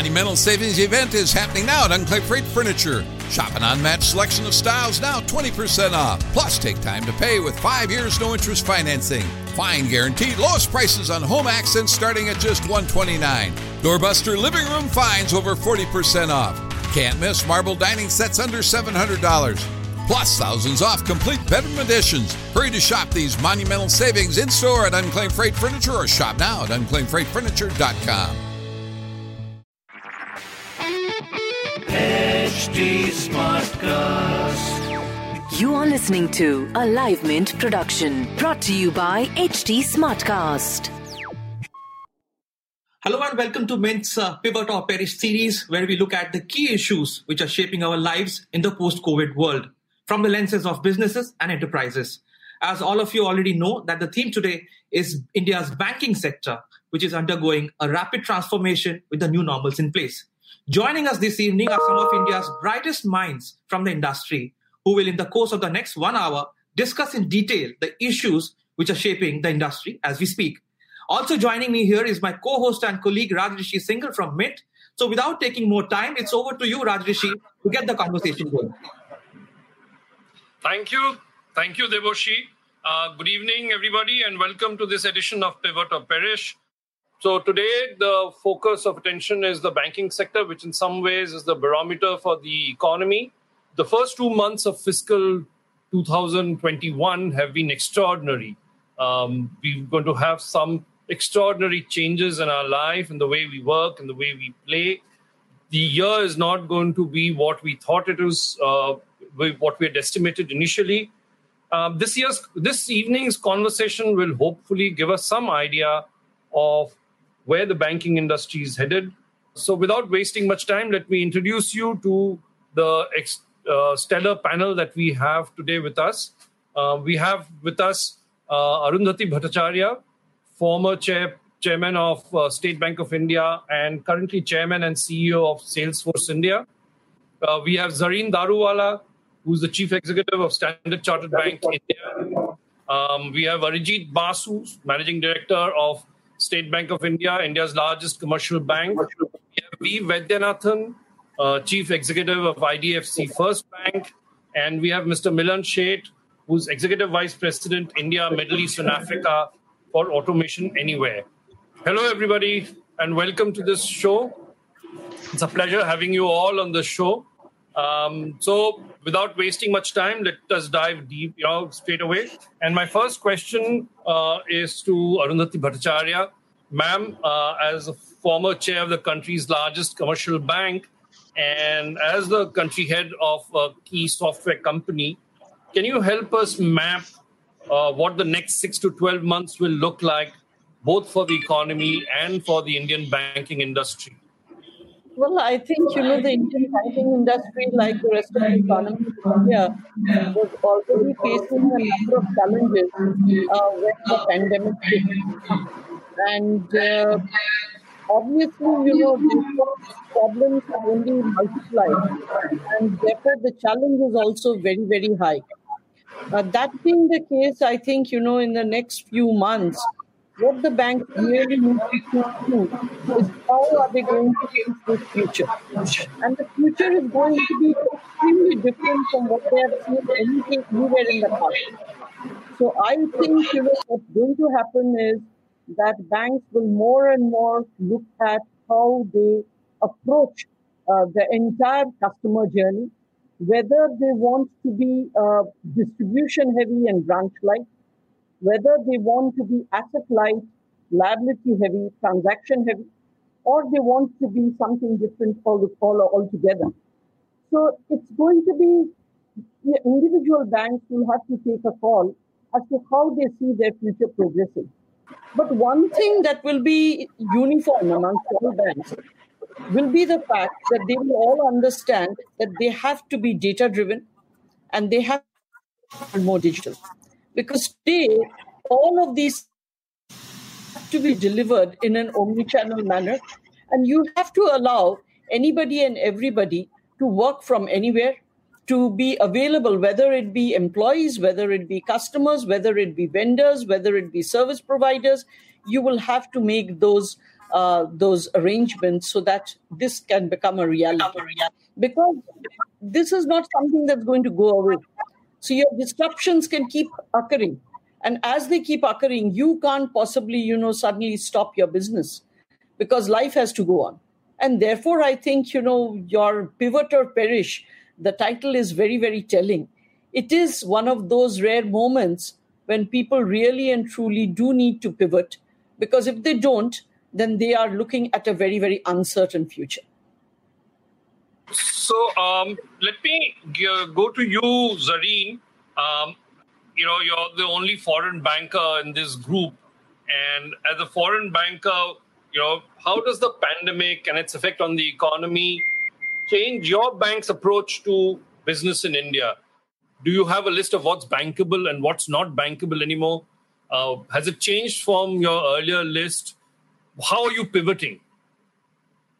monumental savings event is happening now at Unclaimed Freight Furniture. Shop an unmatched selection of styles now 20% off. Plus, take time to pay with 5 years no interest financing. Find guaranteed lowest prices on home accents starting at just $129. Doorbuster living room finds over 40% off. Can't miss marble dining sets under $700. Plus, thousands off complete bedroom additions. Hurry to shop these monumental savings in-store at Unclaimed Freight Furniture or shop now at unclaimedfreightfurniture.com. HD Smartcast. You are listening to a Live Mint production brought to you by HT Smartcast. Hello and welcome to Mint's Pivot or Perish series, where we look at the key issues which are shaping our lives in the post-COVID world from the lenses of businesses and enterprises. As all of you already know, that the theme today is India's banking sector, which is undergoing a rapid transformation with the new normals in place. Joining us this evening are some of India's brightest minds from the industry who will, in the course of the next 1 hour, discuss in detail the issues which are shaping the industry as we speak. Also joining me here is my co-host and colleague Rajrishi Singh from Mint. So without taking more time, it's over to you, Rajrishi, to get the conversation going. Thank you. Thank you, Deboshi. Good evening, everybody, and welcome to this edition of Pivot or Perish. So today, the focus of attention is the banking sector, which in some ways is the barometer for the economy. The first 2 months of fiscal 2021 have been extraordinary. We're going to have some extraordinary changes in our life, in the way we work, in the way we play. The year is not going to be what we thought it was, what we had estimated initially. This evening's conversation will hopefully give us some idea of where the banking industry is headed. So without wasting much time, let me introduce you to the stellar panel that we have today with us. We have with us Arundhati Bhattacharya, former chairman of State Bank of India and currently chairman and CEO of Salesforce India. We have Zareen Daruwala, who's the chief executive of Standard Chartered Bank India. We have Arijit Basu, managing director of State Bank of India, India's largest commercial bank. We have V. Vaidyanathan, Chief Executive of IDFC First Bank. And we have Mr. Milan Sheth, who's Executive Vice President, India, Middle East and Africa for Automation Anywhere. Hello, everybody, and welcome to this show. It's a pleasure having you all on the show. So without wasting much time, let us dive deep straight away. And my first question is to Arundhati Bhattacharya. Ma'am, as a former chair of the country's largest commercial bank and as the country head of a key software company, can you help us map what the next 6 to 12 months will look like, both for the economy and for the Indian banking industry? Well, I think, the Indian banking industry, like the rest of the economy in India, was already facing a number of challenges when the pandemic hit. And obviously, these problems have only multiplied. And therefore, the challenge is also very, very high. That being the case, I think, in the next few months, what the bank really needs to do is how are they going to change this future? And the future is going to be extremely different from what they have seen anywhere in the past. So I think what's going to happen is that banks will more and more look at how they approach the entire customer journey, whether they want to be distribution-heavy and branch-like, whether they want to be asset-light, liability-heavy, transaction-heavy, or they want to be something different altogether. So it's going to be the individual banks will have to take a call as to how they see their future progressing. But one thing that will be uniform amongst all banks will be the fact that they will all understand that they have to be data-driven and they have to be more digital. Because today, all of these have to be delivered in an omnichannel manner. And you have to allow anybody and everybody to work from anywhere, to be available, whether it be employees, whether it be customers, whether it be vendors, whether it be service providers. You will have to make those those arrangements so that this can become a reality. Because this is not something that's going to go away. So your disruptions can keep occurring. And as they keep occurring, you can't possibly, suddenly stop your business because life has to go on. And therefore, I think, your Pivot or Perish, the title is very, very telling. It is one of those rare moments when people really and truly do need to pivot, because if they don't, then they are looking at a very, very uncertain future. So let me go to you, Zareen. You're the only foreign banker in this group. And as a foreign banker, how does the pandemic and its effect on the economy change your bank's approach to business in India? Do you have a list of what's bankable and what's not bankable anymore? Has it changed from your earlier list? How are you pivoting?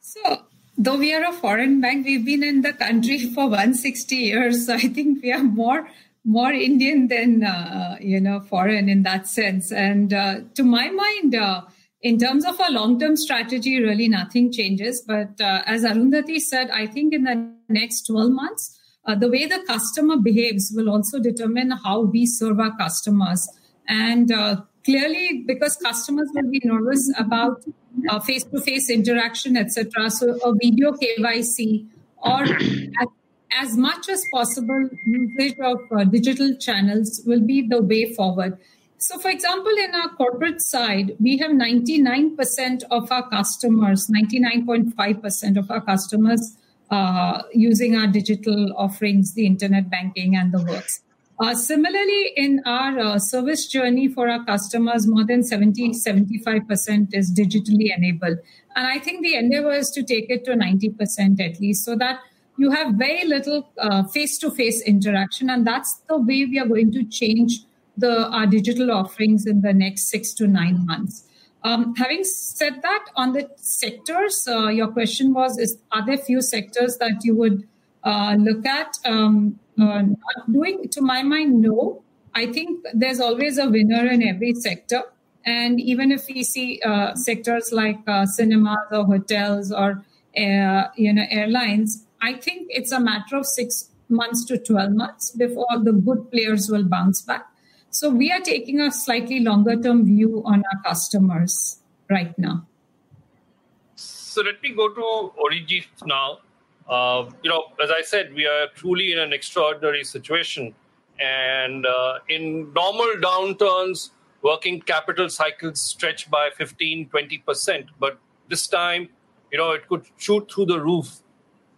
So, though we are a foreign bank, we've been in the country for 160 years. So I think we are more Indian than, foreign in that sense. And to my mind, in terms of our long-term strategy, really nothing changes. But as Arundhati said, I think in the next 12 months, the way the customer behaves will also determine how we serve our customers. And clearly, because customers will be nervous about face-to-face interaction, etc. So a video KYC or as much as possible usage of digital channels will be the way forward. So, for example, in our corporate side, we have 99% of our customers, 99.5% of our customers using our digital offerings, the internet banking and the works. Similarly, in our service journey for our customers, more than 70-75% is digitally enabled. And I think the endeavor is to take it to 90% at least, so that you have very little face-to-face interaction. And that's the way we are going to change our digital offerings in the next 6 to 9 months. Having said that, on the sectors, your question was, are there few sectors that you would look at? Not doing, to my mind, no. I think there's always a winner in every sector. And even if we see sectors like cinemas or hotels or airlines, I think it's a matter of 6 months to 12 months before the good players will bounce back. So we are taking a slightly longer-term view on our customers right now. So let me go to Arijit now. As I said, we are truly in an extraordinary situation. And in normal downturns, working capital cycles stretch by 15-20%. But this time, it could shoot through the roof.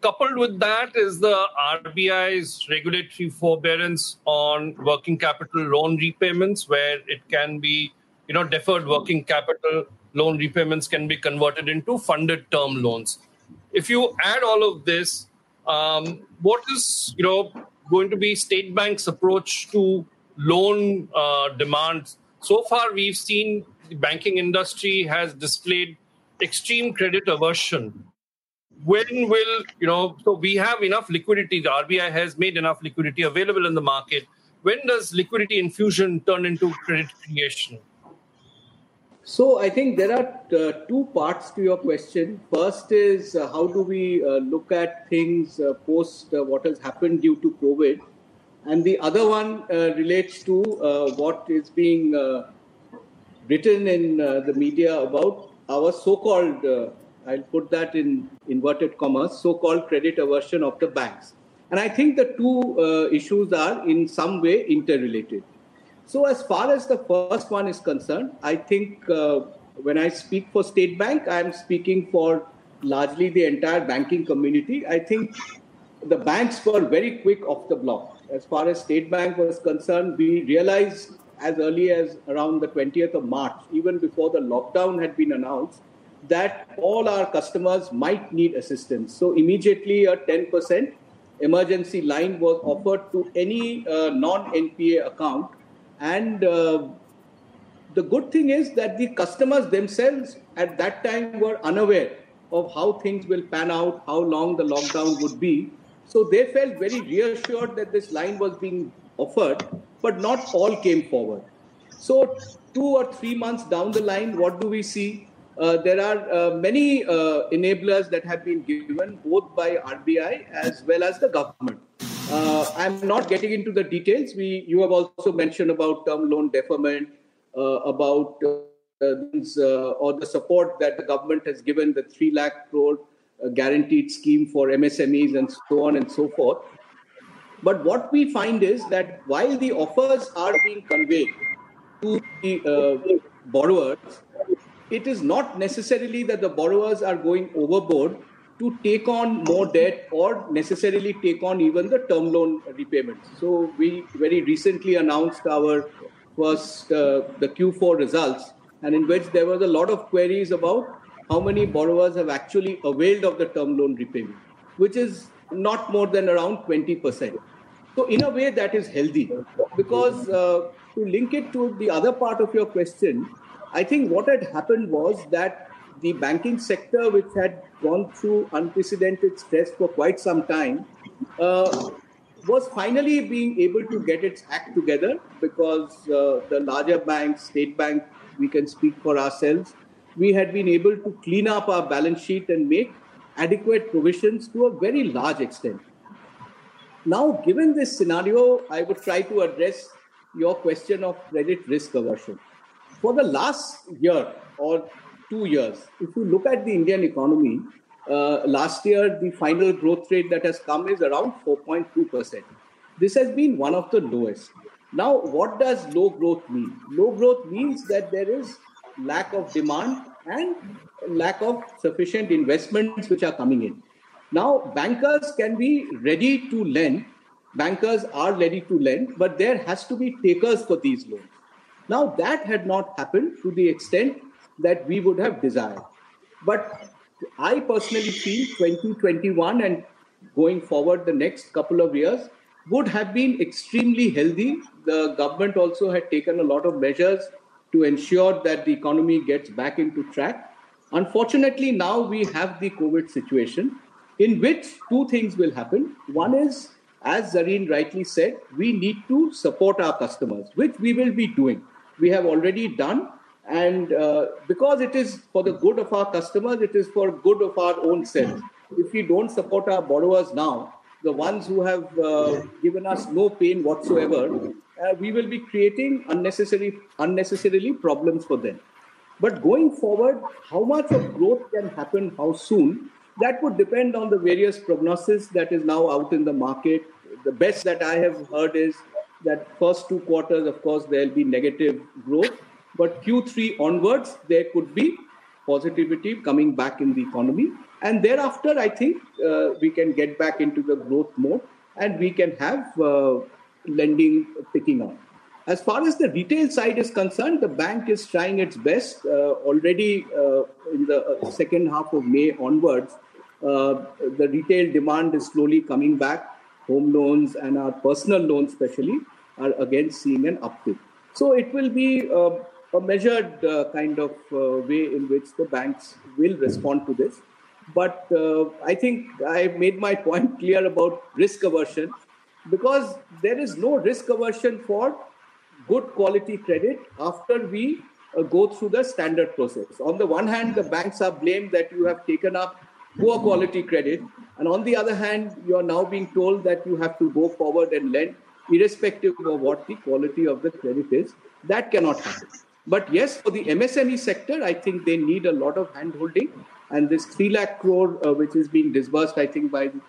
Coupled with that is the RBI's regulatory forbearance on working capital loan repayments, where it can be, deferred working capital loan repayments can be converted into funded term loans. If you add all of this, what is, going to be State Bank's approach to loan demands? So far, we've seen the banking industry has displayed extreme credit aversion. When will, so we have enough liquidity, the RBI has made enough liquidity available in the market. When does liquidity infusion turn into credit creation? So I think there are two parts to your question. First is how do we look at things post what has happened due to COVID? And the other one relates to what is being written in the media about our so-called I'll put that in inverted commas, so-called credit aversion of the banks. And I think the two issues are in some way interrelated. So as far as the first one is concerned, I think when I speak for State Bank, I'm speaking for largely the entire banking community. I think the banks were very quick off the block. As far as State Bank was concerned, we realized as early as around the 20th of March, even before the lockdown had been announced, that all our customers might need assistance. So immediately a 10% emergency line was offered to any non-NPA account. And the good thing is that the customers themselves at that time were unaware of how things will pan out, how long the lockdown would be. So they felt very reassured that this line was being offered, but not all came forward. So 2 or 3 months down the line, what do we see? there are many enablers that have been given both by RBI as well as the government. I'm not getting into the details. You have also mentioned about term loan deferment, about or the support that the government has given, the 3 lakh crore guaranteed scheme for MSMEs and so on and so forth. But what we find is that while the offers are being conveyed to the borrowers, it is not necessarily that the borrowers are going overboard to take on more debt or necessarily take on even the term loan repayments. So we very recently announced our first, the Q4 results, and in which there was a lot of queries about how many borrowers have actually availed of the term loan repayment, which is not more than around 20%. So in a way that is healthy, because to link it to the other part of your question, I think what had happened was that the banking sector, which had gone through unprecedented stress for quite some time, was finally being able to get its act together, because the larger banks, State Bank, we can speak for ourselves, we had been able to clean up our balance sheet and make adequate provisions to a very large extent. Now, given this scenario, I would try to address your question of credit risk aversion. For the last year or 2 years, if you look at the Indian economy, last year, the final growth rate that has come is around 4.2%. This has been one of the lowest. Now, what does low growth mean? Low growth means that there is lack of demand and lack of sufficient investments which are coming in. Now, bankers can be ready to lend. Bankers are ready to lend, but there has to be takers for these loans. Now, that had not happened to the extent that we would have desired. But I personally feel 2021 and going forward the next couple of years would have been extremely healthy. The government also had taken a lot of measures to ensure that the economy gets back into track. Unfortunately, now we have the COVID situation, in which two things will happen. One is, as Zareen rightly said, we need to support our customers, which we will be doing. We have already done. And because it is for the good of our customers, it is for good of our own selves. If we don't support our borrowers now, the ones who have given us no pain whatsoever, we will be creating unnecessarily problems for them. But going forward, how much of growth can happen, how soon, that would depend on the various prognosis that is now out in the market. The best that I have heard is that first 2 quarters, of course, there will be negative growth. But Q3 onwards, there could be positivity coming back in the economy. And thereafter, I think we can get back into the growth mode and we can have lending picking up. As far as the retail side is concerned, the bank is trying its best. Already in the second half of May onwards, the retail demand is slowly coming back. Home loans and our personal loans especially are again seeing an uptick. So it will be a measured kind of way in which the banks will respond to this. But I think I've made my point clear about risk aversion, because there is no risk aversion for good quality credit after we go through the standard process. On the one hand, the banks are blamed that you have taken up poor quality credit. And on the other hand, you are now being told that you have to go forward and lend irrespective of what the quality of the credit is. That cannot happen. But yes, for the MSME sector, I think they need a lot of handholding. And this 3 lakh crore, which is being disbursed, I think by the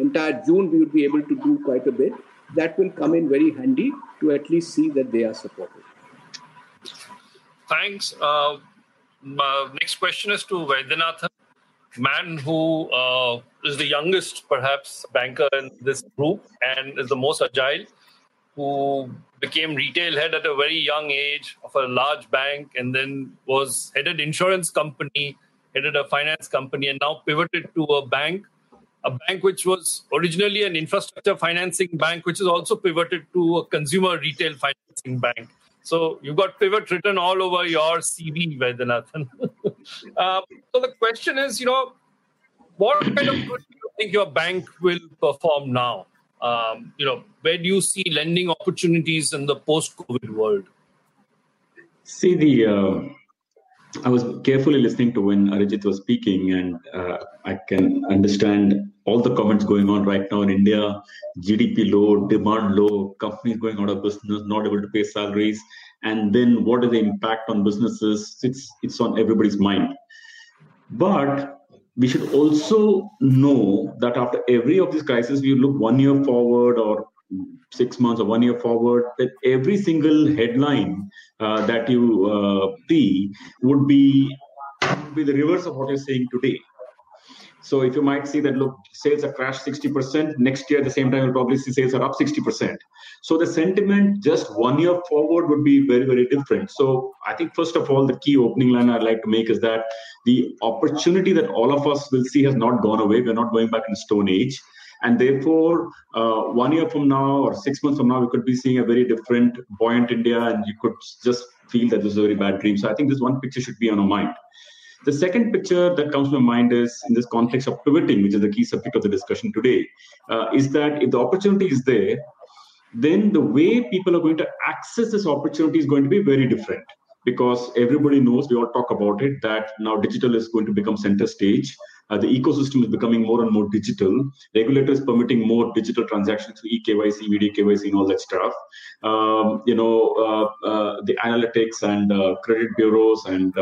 entire June, we would be able to do quite a bit. That will come in very handy to at least see that they are supported. Thanks. Next question is to Vaidyanathan, man who is the youngest, perhaps, banker in this group and is the most agile, who became retail head at a very young age of a large bank and then was headed insurance company, headed a finance company, and now pivoted to a bank which was originally an infrastructure financing bank, which is also pivoted to a consumer retail financing bank. So you've got pivot written all over your CV, Vaidyanathan. So the question is, what kind of good do you think your bank will perform now? Where do you see lending opportunities in the post-COVID world? See, the I was carefully listening to when Arijit was speaking, and I can understand all the comments going on right now in India. GDP low, demand low, companies going out of business, not able to pay salaries. And then what is the impact on businesses? It's on everybody's mind. But we should also know that after every of these crises, we look 1 year forward or 6 months or 1 year forward, that every single headline that you see would be the reverse of what you're seeing today. So if you might see that, look, sales are crashed 60%, next year at the same time, you'll probably see sales are up 60%. So the sentiment just 1 year forward would be very, very different. So I think, first of all, the key opening line I'd like to make is that the opportunity that all of us will see has not gone away. We're not going back in Stone Age. And therefore, 1 year from now or 6 months from now, we could be seeing a very different buoyant India, and you could just feel that this is a very bad dream. So I think this one picture should be on our mind. The second picture that comes to my mind is, in this context of pivoting, which is the key subject of the discussion today, is that if the opportunity is there, then the way people are going to access this opportunity is going to be very different. Because everybody knows, we all talk about it, that now digital is going to become center stage. The ecosystem is becoming more and more digital. Regulators permitting more digital transactions through EKYC, VDKYC, and all that stuff. The analytics and credit bureaus and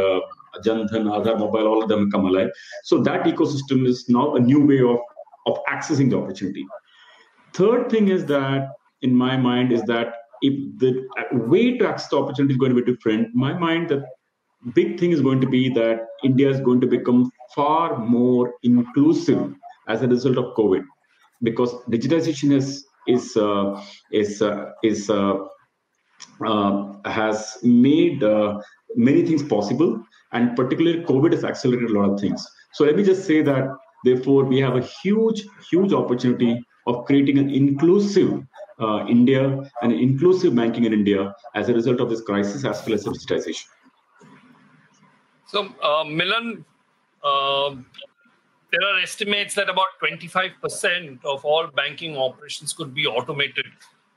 Jandhan, Aadhaar, mobile, all of them come alive. So that ecosystem is now a new way of accessing the opportunity. Third thing is that, in my mind, is that if the way to access the opportunity is going to be different, in my mind, the big thing is going to be that India is going to become far more inclusive as a result of COVID, because digitization has made many things possible, and particularly COVID has accelerated a lot of things. So let me just say that, therefore, we have a huge, huge opportunity of creating an inclusive India and inclusive banking in India as a result of this crisis, as well as digitization. So, Milan, there are estimates that about 25% of all banking operations could be automated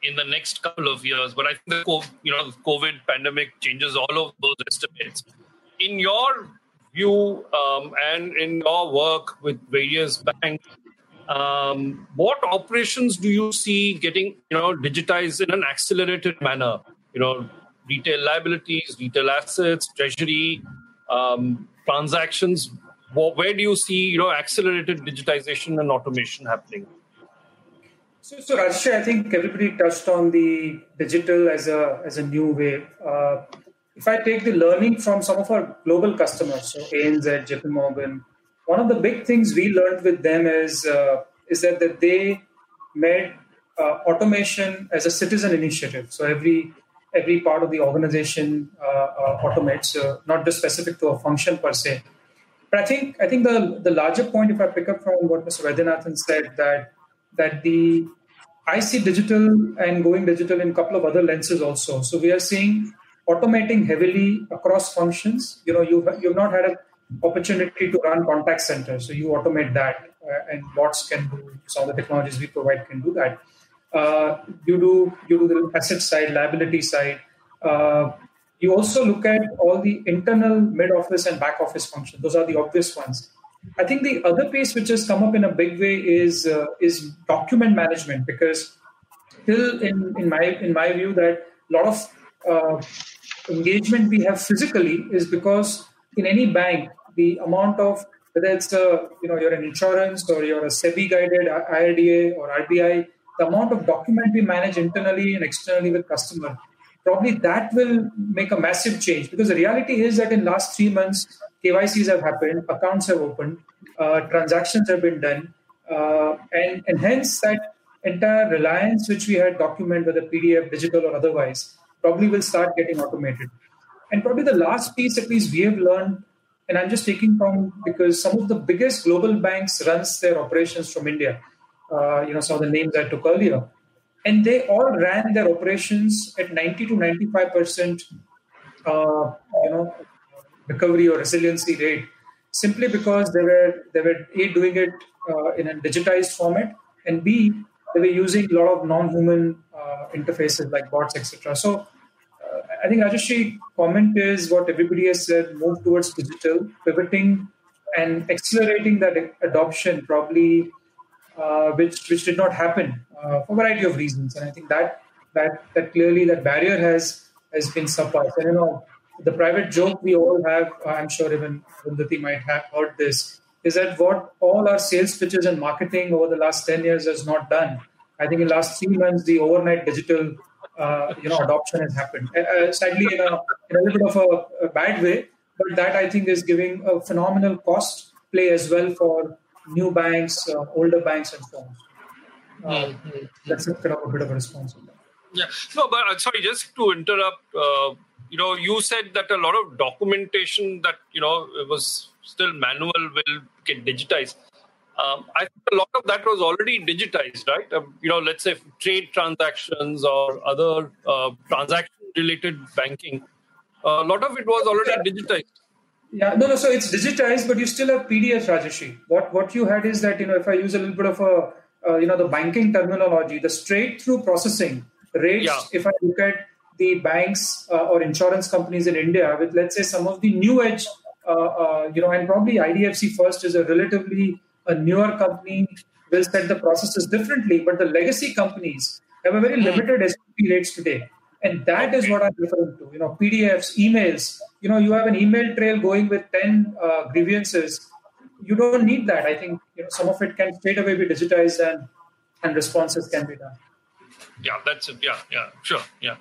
in the next couple of years. But I think the COVID pandemic changes all of those estimates. In your view and in your work with various banks, what operations do you see getting, digitized in an accelerated manner? Retail liabilities, retail assets, treasury, transactions. Where do you see, accelerated digitization and automation happening? So Rajrishi, I think everybody touched on the digital as a new wave. If I take the learning from some of our global customers, so ANZ, JP Morgan, one of the big things we learned with them is that they made automation as a citizen initiative. So every part of the organization automates, not just specific to a function per se. But I think the larger point, if I pick up from what Mr. Vaidyanathan said, I see digital and going digital in a couple of other lenses also. So we are seeing automating heavily across functions. You've not had an opportunity to run contact centers, so you automate that, and bots can do some of the technologies we provide can do that. You do the asset side, liability side. You also look at all the internal mid-office and back-office functions. Those are the obvious ones. I think the other piece which has come up in a big way is document management, because still in my view that a lot of engagement we have physically is because in any bank, the amount of, whether it's you're an insurance or you're a SEBI guided IRDA or RBI, the amount of document we manage internally and externally with customer, probably that will make a massive change, because the reality is that in the last 3 months, KYCs have happened, accounts have opened, transactions have been done, and hence that entire reliance which we had document, whether PDF, digital or otherwise, probably will start getting automated. And probably the last piece, at least we have learned, and I'm just taking from, because some of the biggest global banks runs their operations from India. Some of the names I took earlier. And they all ran their operations at 90 to 95% recovery or resiliency rate, simply because they were A, doing it in a digitized format, and B, they were using a lot of non-human interfaces like bots, etc. So I think Rajrish's comment is what everybody has said, move towards digital, pivoting and accelerating that adoption probably, which did not happen for a variety of reasons. And I think that clearly that barrier has been surpassed. And, you know, the private joke we all have, I'm sure even Arundhati might have heard this, is that what all our sales pitches and marketing over the last 10 years has not done. I think in the last 3 months, the overnight digital adoption has happened. Sadly, in a little bit of a bad way, but that I think is giving a phenomenal cost play as well for new banks, older banks and so on. That's kind of a bit of a response on that. Yeah. No, but sorry, just to interrupt, you said that a lot of documentation that, it was still manual will get digitized. I think a lot of that was already digitized, right? Let's say trade transactions or other transaction-related banking. A lot of it was already digitized. Yeah, so it's digitized, but you still have PDFs, Rajrishi. What you had is that, if I use a little bit of a, the banking terminology, the straight-through processing rates, if I look at the banks or insurance companies in India with, let's say, some of the new edge, and probably IDFC First is a newer company, will set the processes differently, but the legacy companies have a very limited STP rates today. And that is what I'm referring to, PDFs, emails. You have an email trail going with 10 grievances. You don't need that. I think some of it can straight away be digitized and responses can be done. Yeah, that's it. Yeah, sure. Yeah.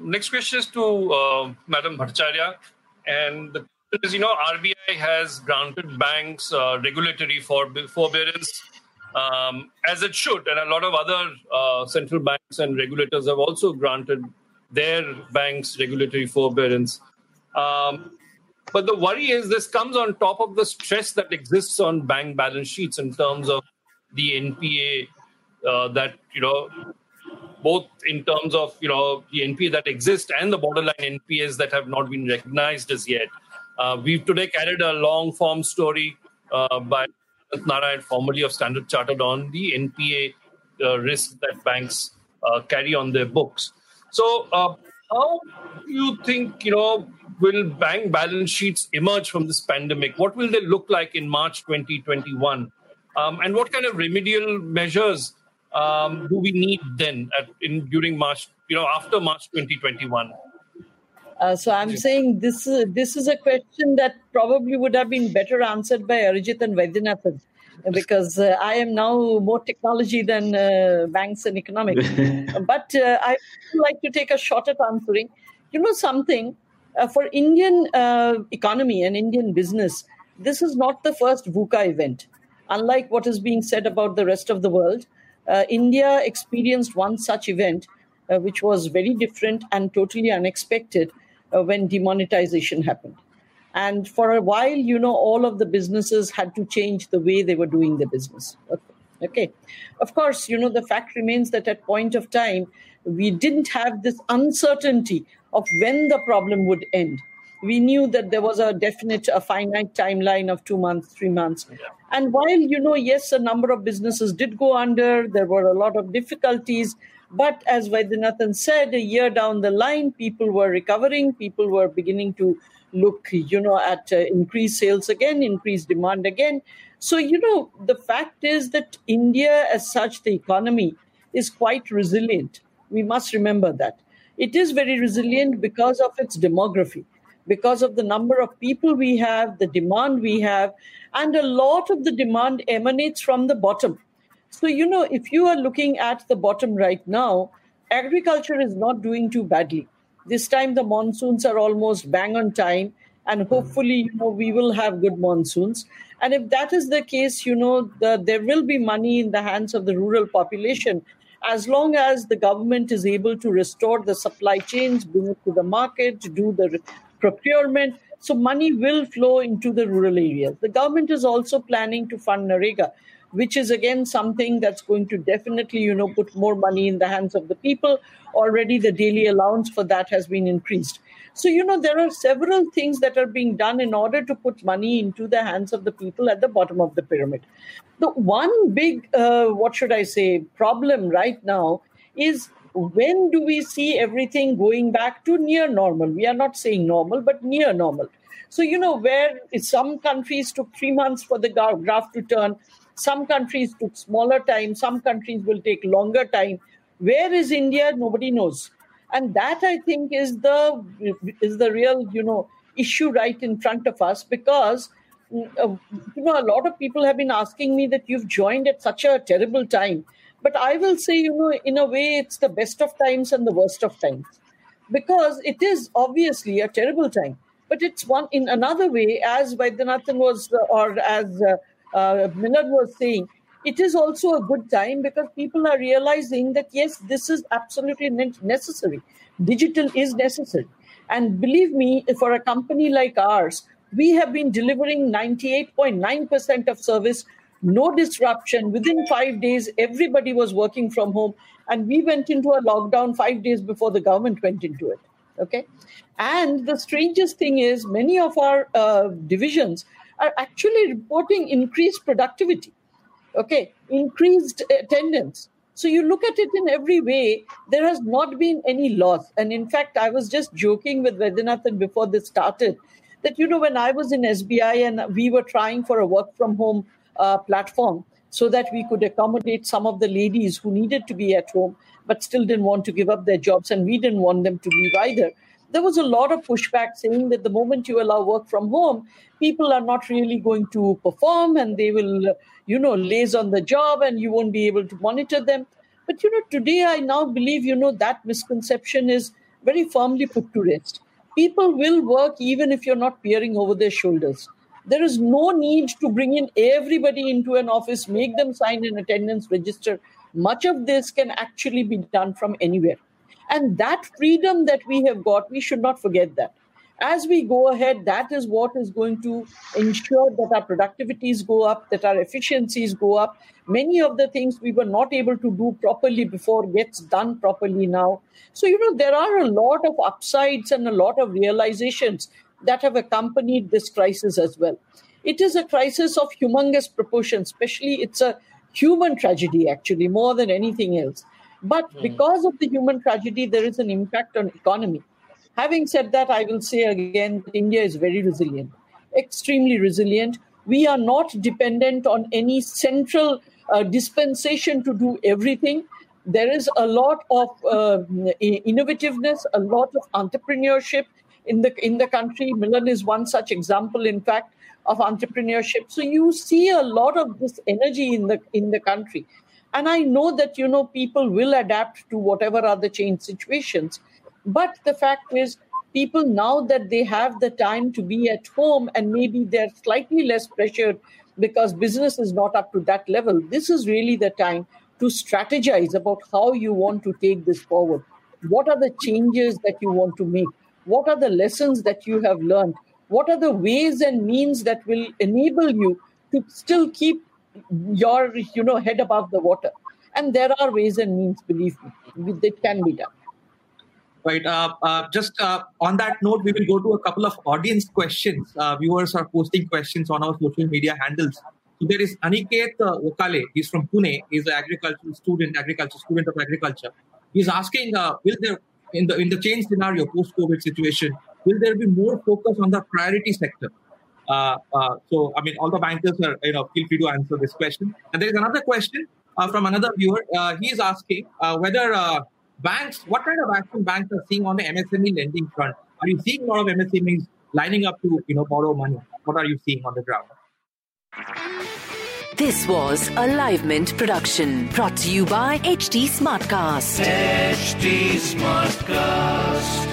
Next question is to Madam Bhattacharya. And the question is, RBI has granted banks regulatory forbearance as it should. And a lot of other central banks and regulators have also granted their banks regulatory forbearance. But the worry is this comes on top of the stress that exists on bank balance sheets in terms of the NPA both in terms of, the NPA that exists and the borderline NPAs that have not been recognized as yet. We've today carried a long form story by Narayan, formerly of Standard Chartered, on the NPA risk that banks carry on their books. So how do you think, will bank balance sheets emerge from this pandemic? What will they look like in March 2021? And what kind of remedial measures do we need then during March, after March 2021? So I'm saying this is a question that probably would have been better answered by Arijit and Vaidyanathan, because I am now more technology than banks and economics. But I would like to take a shot at answering. Something, for Indian economy and Indian business, this is not the first VUCA event. Unlike what is being said about the rest of the world, India experienced one such event, which was very different and totally unexpected when demonetization happened. And for a while, all of the businesses had to change the way they were doing their business. Okay. Of course, the fact remains that at point of time, we didn't have this uncertainty of when the problem would end. We knew that there was a finite timeline of 2 months, 3 months. And while, yes, a number of businesses did go under, there were a lot of difficulties. But as Vaidyanathan said, a year down the line, people were recovering, people were beginning to look, at increased sales again, increased demand again. So, the fact is that India as such, the economy, is quite resilient. We must remember that. It is very resilient because of its demography, because of the number of people we have, the demand we have, and a lot of the demand emanates from the bottom. So, if you are looking at the bottom right now, agriculture is not doing too badly. This time, the monsoons are almost bang on time, and hopefully, we will have good monsoons. And if that is the case, there will be money in the hands of the rural population, as long as the government is able to restore the supply chains, bring it to the market, do the procurement. So money will flow into the rural areas. The government is also planning to fund NREGA, which is again something that's going to definitely, put more money in the hands of the people. Already the daily allowance for that has been increased. So, there are several things that are being done in order to put money into the hands of the people at the bottom of the pyramid. The one big, problem right now is when do we see everything going back to near normal? We are not saying normal, but near normal. So, you know, where some countries took 3 months for the graph to turn, some countries took smaller time, some countries will take longer time. Where is India? Nobody knows. And that, I think, is the real, you know, issue right in front of us, because, you know, a lot of people have been asking me that you've joined at such a terrible time. But I will say, you know, in a way, it's the best of times and the worst of times, because it is obviously a terrible time. But it's one in another way, as Vaidyanathan was, or as Milan was saying, it is also a good time because people are realizing that, yes, this is absolutely necessary. Digital is necessary. And believe me, for a company like ours, we have been delivering 98.9% of service, no disruption. Within 5 days, everybody was working from home. And we went into a lockdown 5 days before the government went into it. Okay. And the strangest thing is many of our divisions are actually reporting increased productivity, okay, increased attendance. So you look at it in every way, there has not been any loss. And in fact, I was just joking with Vaidyanathan before this started that, you know, when I was in SBI and we were trying for a work from home platform so that we could accommodate some of the ladies who needed to be at home but still didn't want to give up their jobs, and we didn't want them to leave either. There was a lot of pushback saying that the moment you allow work from home, people are not really going to perform and they will, you know, laze on the job and you won't be able to monitor them. But, you know, today I now believe, you know, that misconception is very firmly put to rest. People will work even if you're not peering over their shoulders. There is no need to bring in everybody into an office, make them sign an attendance register. Much of this can actually be done from anywhere. And that freedom that we have got, we should not forget that. As we go ahead, that is what is going to ensure that our productivities go up, that our efficiencies go up. Many of the things we were not able to do properly before gets done properly now. So, you know, there are a lot of upsides and a lot of realizations that have accompanied this crisis as well. It is a crisis of humongous proportions, especially it's a human tragedy, actually, more than anything else. But because of the human tragedy, there is an impact on economy. Having said that, I will say again, India is very resilient, extremely resilient. We are not dependent on any central dispensation to do everything. There is a lot of innovativeness, a lot of entrepreneurship in the country. Milan is one such example, in fact, of entrepreneurship. So you see a lot of this energy in the country. And I know that, you know, people will adapt to whatever are the change situations. But the fact is, people now that they have the time to be at home and maybe they're slightly less pressured because business is not up to that level, this is really the time to strategize about how you want to take this forward. What are the changes that you want to make? What are the lessons that you have learned? What are the ways and means that will enable you to still keep your, you know, head above the water? And there are ways and means, believe me, that can be done. Right. Just on that note, we will go to a couple of audience questions. Viewers are posting questions on our social media handles. So there is Aniket Okale. He's from Pune. He's an agriculture student. He's asking, will there, in the change scenario, post-COVID situation, will there be more focus on the priority sector? So, I mean, all the bankers are, you know, feel free to answer this question. And there is another question from another viewer. He is asking whether banks, what kind of action banks are seeing on the MSME lending front? Are you seeing a lot of MSMEs lining up to, you know, borrow money? What are you seeing on the ground? This was a Live Mint production brought to you by HT Smartcast. HT Smartcast.